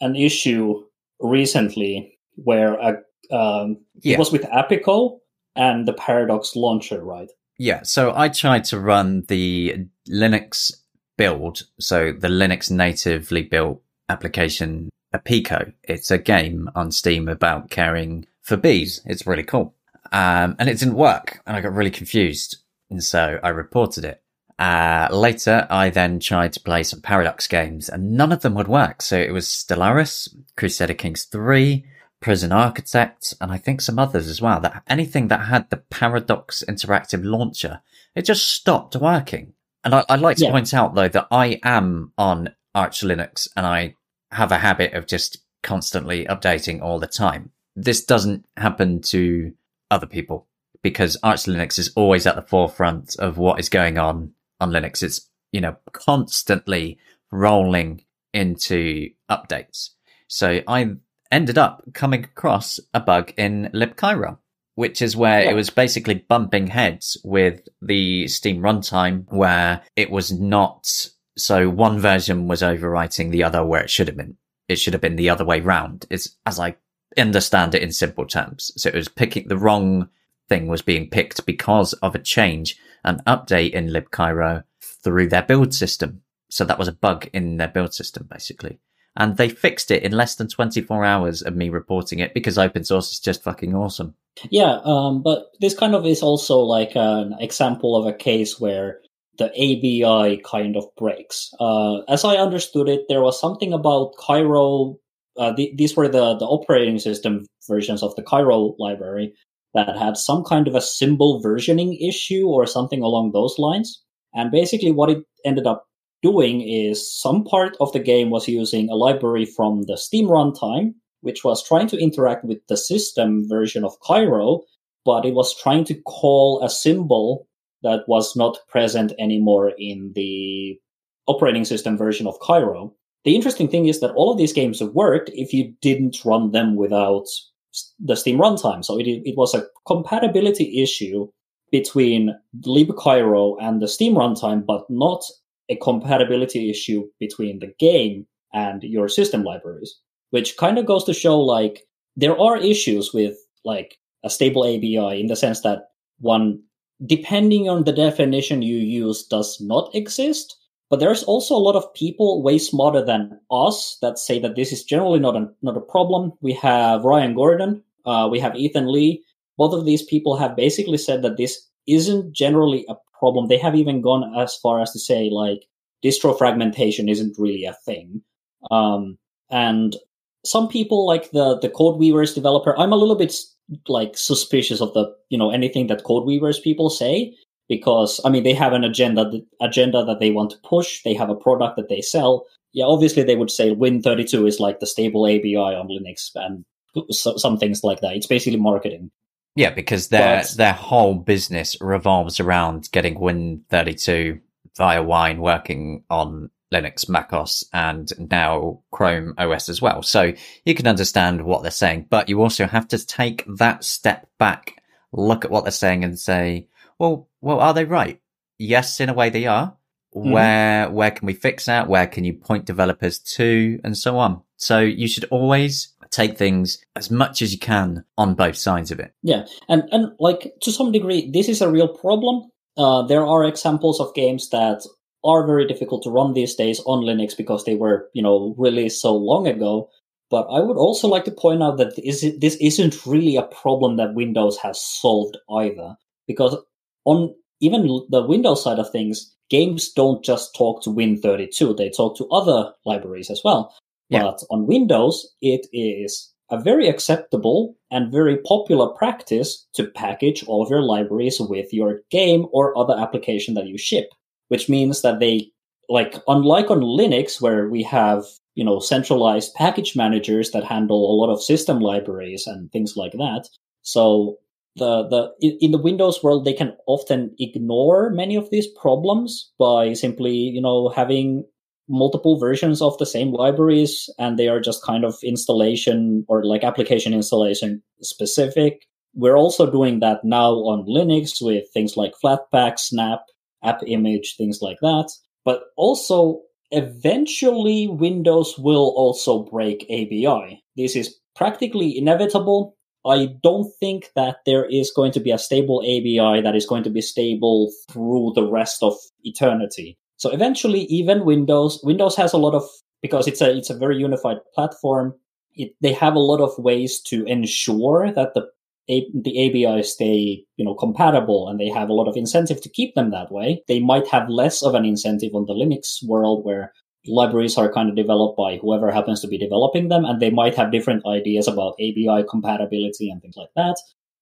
an issue recently where a, um, yeah. it was with Apico and the Paradox launcher, right? Yeah, so I tried to run the Linux build, so the Linux natively built application Apico. It's a game on Steam about caring for bees. It's really cool. Um, and it didn't work, and I got really confused, and so I reported it. Uh, later, I then tried to play some Paradox games, and none of them would work. So it was Stellaris, Crusader Kings three, Prison Architect, and I think some others as well, that anything that had the Paradox interactive launcher, it just stopped working. And I, I'd like to yeah. point out, though, that I am on Arch Linux, and I have a habit of just constantly updating all the time. This doesn't happen to other people, because Arch Linux is always at the forefront of what is going on on Linux. It's, you know, constantly rolling into updates. So I ended up coming across a bug in libcairo, which is where yeah. it was basically bumping heads with the Steam runtime, where it was not. So one version was overwriting the other where it should have been. It should have been the other way round, is as I understand it in simple terms. So it was picking the wrong thing was being picked because of a change, an update in libcairo through their build system. So that was a bug in their build system, basically. and they fixed it in less than twenty-four hours of me reporting it, because open source is just fucking awesome. Yeah, um, but this kind of is also like an example of a case where the A B I kind of breaks. Uh, as I understood it, there was something about Cairo. Uh, the, these were the, the operating system versions of the Cairo library that had some kind of a symbol versioning issue or something along those lines. And basically what it ended up doing is some part of the game was using a library from the Steam runtime, which was trying to interact with the system version of Cairo, but it was trying to call a symbol that was not present anymore in the operating system version of Cairo. The interesting thing is that all of these games worked if you didn't run them without the Steam runtime. So it, it was a compatibility issue between libcairo and the Steam runtime, but not a compatibility issue between the game and your system libraries, which kind of goes to show, like, there are issues with, like, a stable A B I in the sense that one, depending on the definition you use, does not exist. But there's also a lot of people way smarter than us that say that this is generally not a, not a problem. We have Ryan Gordon, uh, we have Ethan Lee. Both of these people have basically said that this isn't generally a problem. They have even gone as far as to say, like, distro fragmentation isn't really a thing. Um, and some people, like the, the CodeWeavers developer, I'm a little bit, like, suspicious of the, you know, anything that CodeWeavers people say. Because, I mean, they have an agenda agenda that they want to push. They have a product that they sell. Yeah, obviously they would say Win thirty-two is like the stable A B I on Linux and so, some things like that. It's basically marketing. Yeah, because their but, their whole business revolves around getting Win thirty-two via Wine working on Linux, macOS, and now Chrome O S as well. So you can understand what they're saying, but you also have to take that step back, look at what they're saying and say, Well, well, are they right? Yes, in a way they are. Where, mm-hmm. where can we fix that? Where can you point developers to? And so on. So you should always take things as much as you can on both sides of it. Yeah. And, and like, to some degree, this is a real problem. Uh, there are examples of games that are very difficult to run these days on Linux because they were, you know, released so long ago. But I would also like to point out that this isn't really a problem that Windows has solved either, because on even the Windows side of things, games don't just talk to Win thirty-two. They talk to other libraries as well. Yeah. But on Windows, it is a very acceptable and very popular practice to package all of your libraries with your game or other application that you ship, which means that they, like, unlike on Linux, where we have, you know, centralized package managers that handle a lot of system libraries and things like that. So The, the in the Windows world, they can often ignore many of these problems by simply, you know, having multiple versions of the same libraries, and they are just kind of installation or like application installation specific. We're also doing that now on Linux with things like Flatpak, Snap, AppImage, things like that. But also, eventually, Windows will also break A B I. This is practically inevitable. I don't think that there is going to be a stable A B I that is going to be stable through the rest of eternity. So eventually, even Windows, Windows has a lot of, because it's a it's a very unified platform, it, they have a lot of ways to ensure that the the A B I stay, you know, compatible, and they have a lot of incentive to keep them that way. They might have less of an incentive on the Linux world, where libraries are kind of developed by whoever happens to be developing them, and they might have different ideas about A B I compatibility and things like that.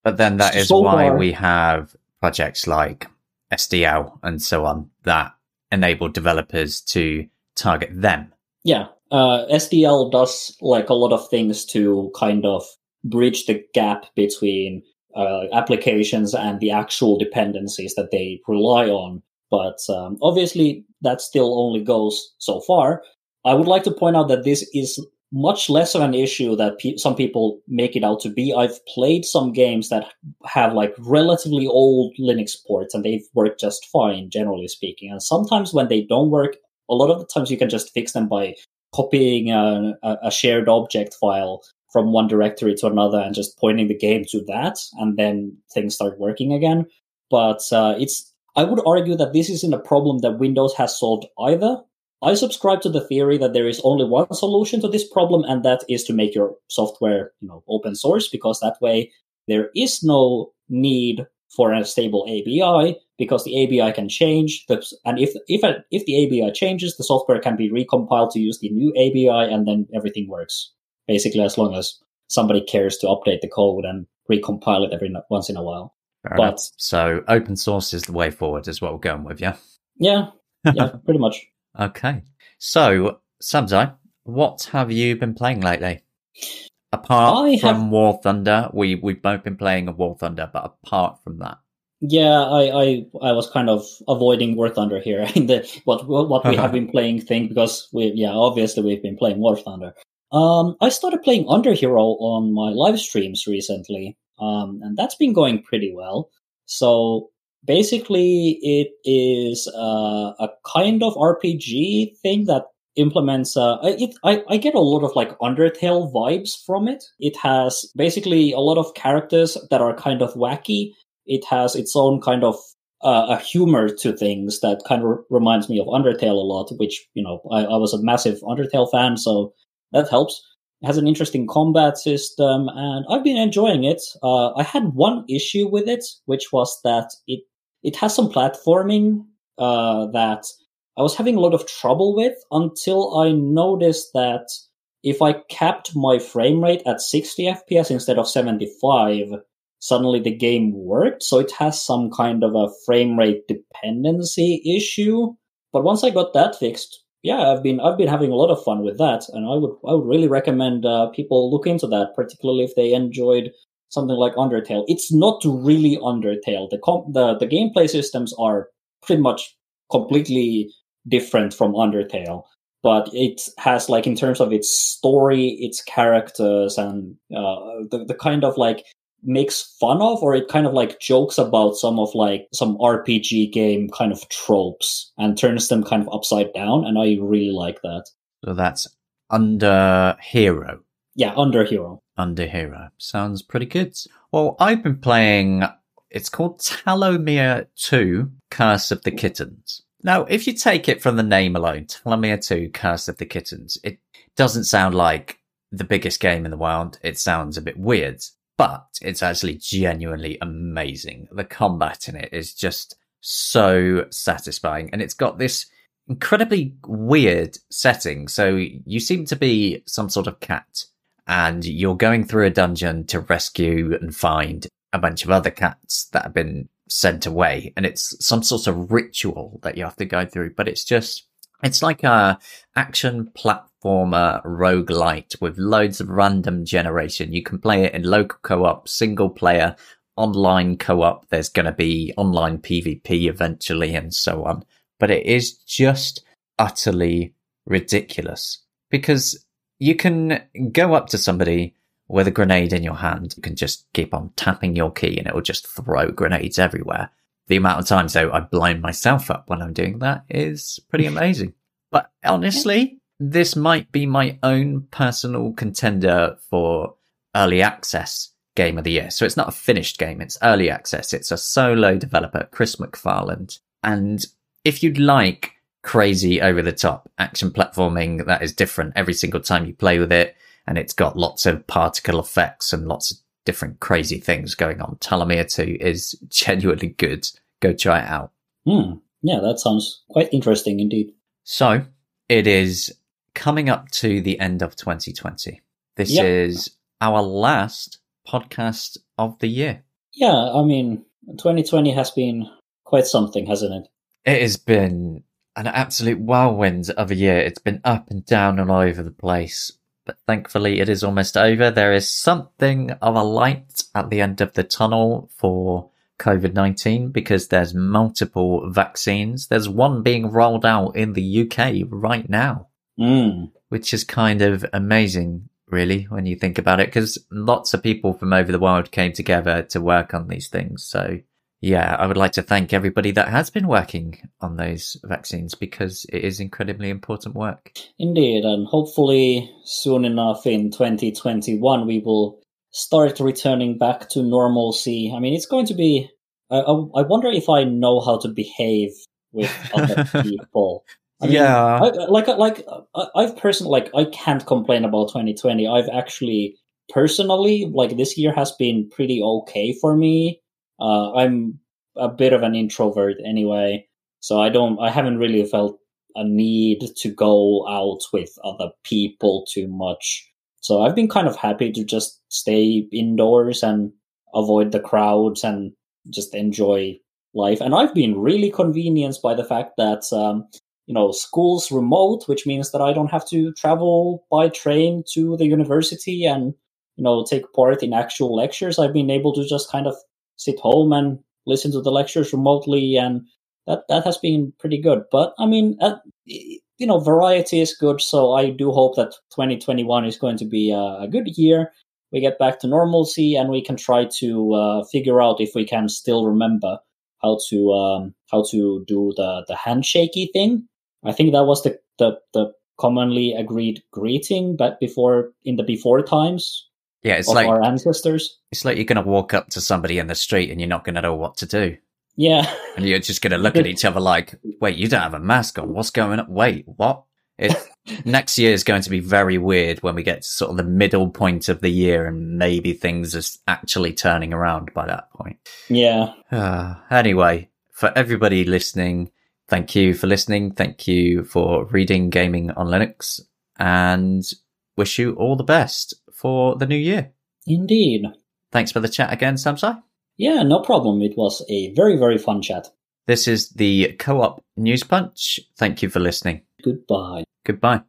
But then that is so why far, we have projects like S D L and so on that enable developers to target them. Yeah, uh, S D L does like a lot of things to kind of bridge the gap between uh, applications and the actual dependencies that they rely on. But um, obviously, that still only goes so far. I would like to point out that this is much less of an issue that pe- some people make it out to be. I've played some games that have like relatively old Linux ports, and they've worked just fine, generally speaking. And sometimes when they don't work, a lot of the times you can just fix them by copying a, a shared object file from one directory to another and just pointing the game to that, and then things start working again. But uh, it's... I would argue that this isn't a problem that Windows has solved either. I subscribe to the theory that there is only one solution to this problem, and that is to make your software, you know, open source, because that way there is no need for a stable A B I, because the A B I can change. And if if if the A B I changes, the software can be recompiled to use the new A B I, and then everything works, basically, as long as somebody cares to update the code and recompile it every once in a while. Fair but enough. So open source is the way forward is what we're going with, yeah? Yeah, yeah, pretty much. Okay. So, Sabzai, what have you been playing lately? Apart I from have... War Thunder, we, we've both been playing a War Thunder, but apart from that. Yeah, I, I, I was kind of avoiding War Thunder here in the what what we have been playing thing, because, we yeah, obviously we've been playing War Thunder. Um, I started playing Underhero on my live streams recently, um, and that's been going pretty well. So basically, it is uh, a kind of R P G thing that implements. Uh, it, I, I get a lot of like Undertale vibes from it. It has basically a lot of characters that are kind of wacky. It has its own kind of uh, a humor to things that kind of reminds me of Undertale a lot. Which, you know, I, I was a massive Undertale fan, so that helps. It has an interesting combat system, and I've been enjoying it. Uh, I had one issue with it, which was that it it has some platforming uh, that I was having a lot of trouble with, until I noticed that if I kept my frame rate at sixty F P S instead of seventy-five, suddenly the game worked. So it has some kind of a frame rate dependency issue. But once I got that fixed, yeah, I've been I've been having a lot of fun with that, and I would I would really recommend uh, people look into that, particularly if they enjoyed something like Undertale. It's not really Undertale. The com- the the gameplay systems are pretty much completely different from Undertale, but it has, like, in terms of its story, its characters, and uh, the the kind of like makes fun of, or it kind of like jokes about some of like some R P G game kind of tropes and turns them kind of upside down, and I really like that. So that's Underhero. Yeah, Underhero. Underhero. Sounds pretty good. Well, I've been playing, it's called Talomere two, Curse of the Kittens. Now, if you take it from the name alone, Talomere two, Curse of the Kittens, it doesn't sound like the biggest game in the world. It sounds a bit weird. But it's actually genuinely amazing. The combat in it is just so satisfying. And it's got this incredibly weird setting. So you seem to be some sort of cat, and you're going through a dungeon to rescue and find a bunch of other cats that have been sent away. And it's some sort of ritual that you have to go through. But it's just, it's like a action platform. Former roguelite with loads of random generation. You can play it in local co-op, single player, online co-op. There's going to be online PvP eventually and so on. But it is just utterly ridiculous, because you can go up to somebody with a grenade in your hand. You can just keep on tapping your key and it will just throw grenades everywhere. The amount of times, though, I blind myself up when I'm doing that is pretty amazing. But honestly, this might be my own personal contender for early access game of the year. So it's not a finished game. It's early access. It's a solo developer, Chris McFarland. And if you'd like crazy over the top action platforming that is different every single time you play with it, and it's got lots of particle effects and lots of different crazy things going on, Talomere two is genuinely good. Go try it out. Mm, yeah, that sounds quite interesting indeed. So it is coming up to the end of twenty twenty. This yep. is our last podcast of the year. Yeah, I mean, twenty twenty has been quite something, hasn't it? It has been an absolute whirlwind of a year. It's been up and down and all over the place. But thankfully, it is almost over. There is something of a light at the end of the tunnel for COVID nineteen, because there's multiple vaccines. There's one being rolled out in the U K right now. Mm. Which is kind of amazing, really, when you think about it, because lots of people from over the world came together to work on these things. So, yeah, I would like to thank everybody that has been working on those vaccines, because it is incredibly important work. Indeed, and hopefully soon enough in twenty twenty-one, we will start returning back to normalcy. I mean, it's going to be, I, I, I wonder if I know how to behave with other people. I mean, yeah. I, like, like I've personally, like, I can't complain about twenty twenty. I've actually personally, like, this year has been pretty okay for me. Uh, I'm a bit of an introvert anyway, so I don't, I haven't really felt a need to go out with other people too much. So I've been kind of happy to just stay indoors and avoid the crowds and just enjoy life. And I've been really convenienced by the fact that, um, you know, school's remote, which means that I don't have to travel by train to the university and, you know, take part in actual lectures. I've been able to just kind of sit home and listen to the lectures remotely, and that, that has been pretty good. But I mean, uh, you know, variety is good. So I do hope that twenty twenty-one is going to be a, a good year. We get back to normalcy and we can try to uh, figure out if we can still remember how to um, how to do the, the handshakey thing. I think that was the, the, the commonly agreed greeting back before in the before times. Yeah, it's like our ancestors. It's like you're going to walk up to somebody in the street and you're not going to know what to do. Yeah. And you're just going to look at each other like, wait, you don't have a mask on. What's going on? Wait, what? It, next year is going to be very weird when we get to sort of the middle point of the year and maybe things are actually turning around by that point. Yeah. Uh, anyway, for everybody listening, thank you for listening. Thank you for reading Gaming on Linux, and wish you all the best for the new year. Indeed. Thanks for the chat again, Samsai. Yeah, no problem. It was a very, very fun chat. This is the Co-op News Punch. Thank you for listening. Goodbye. Goodbye.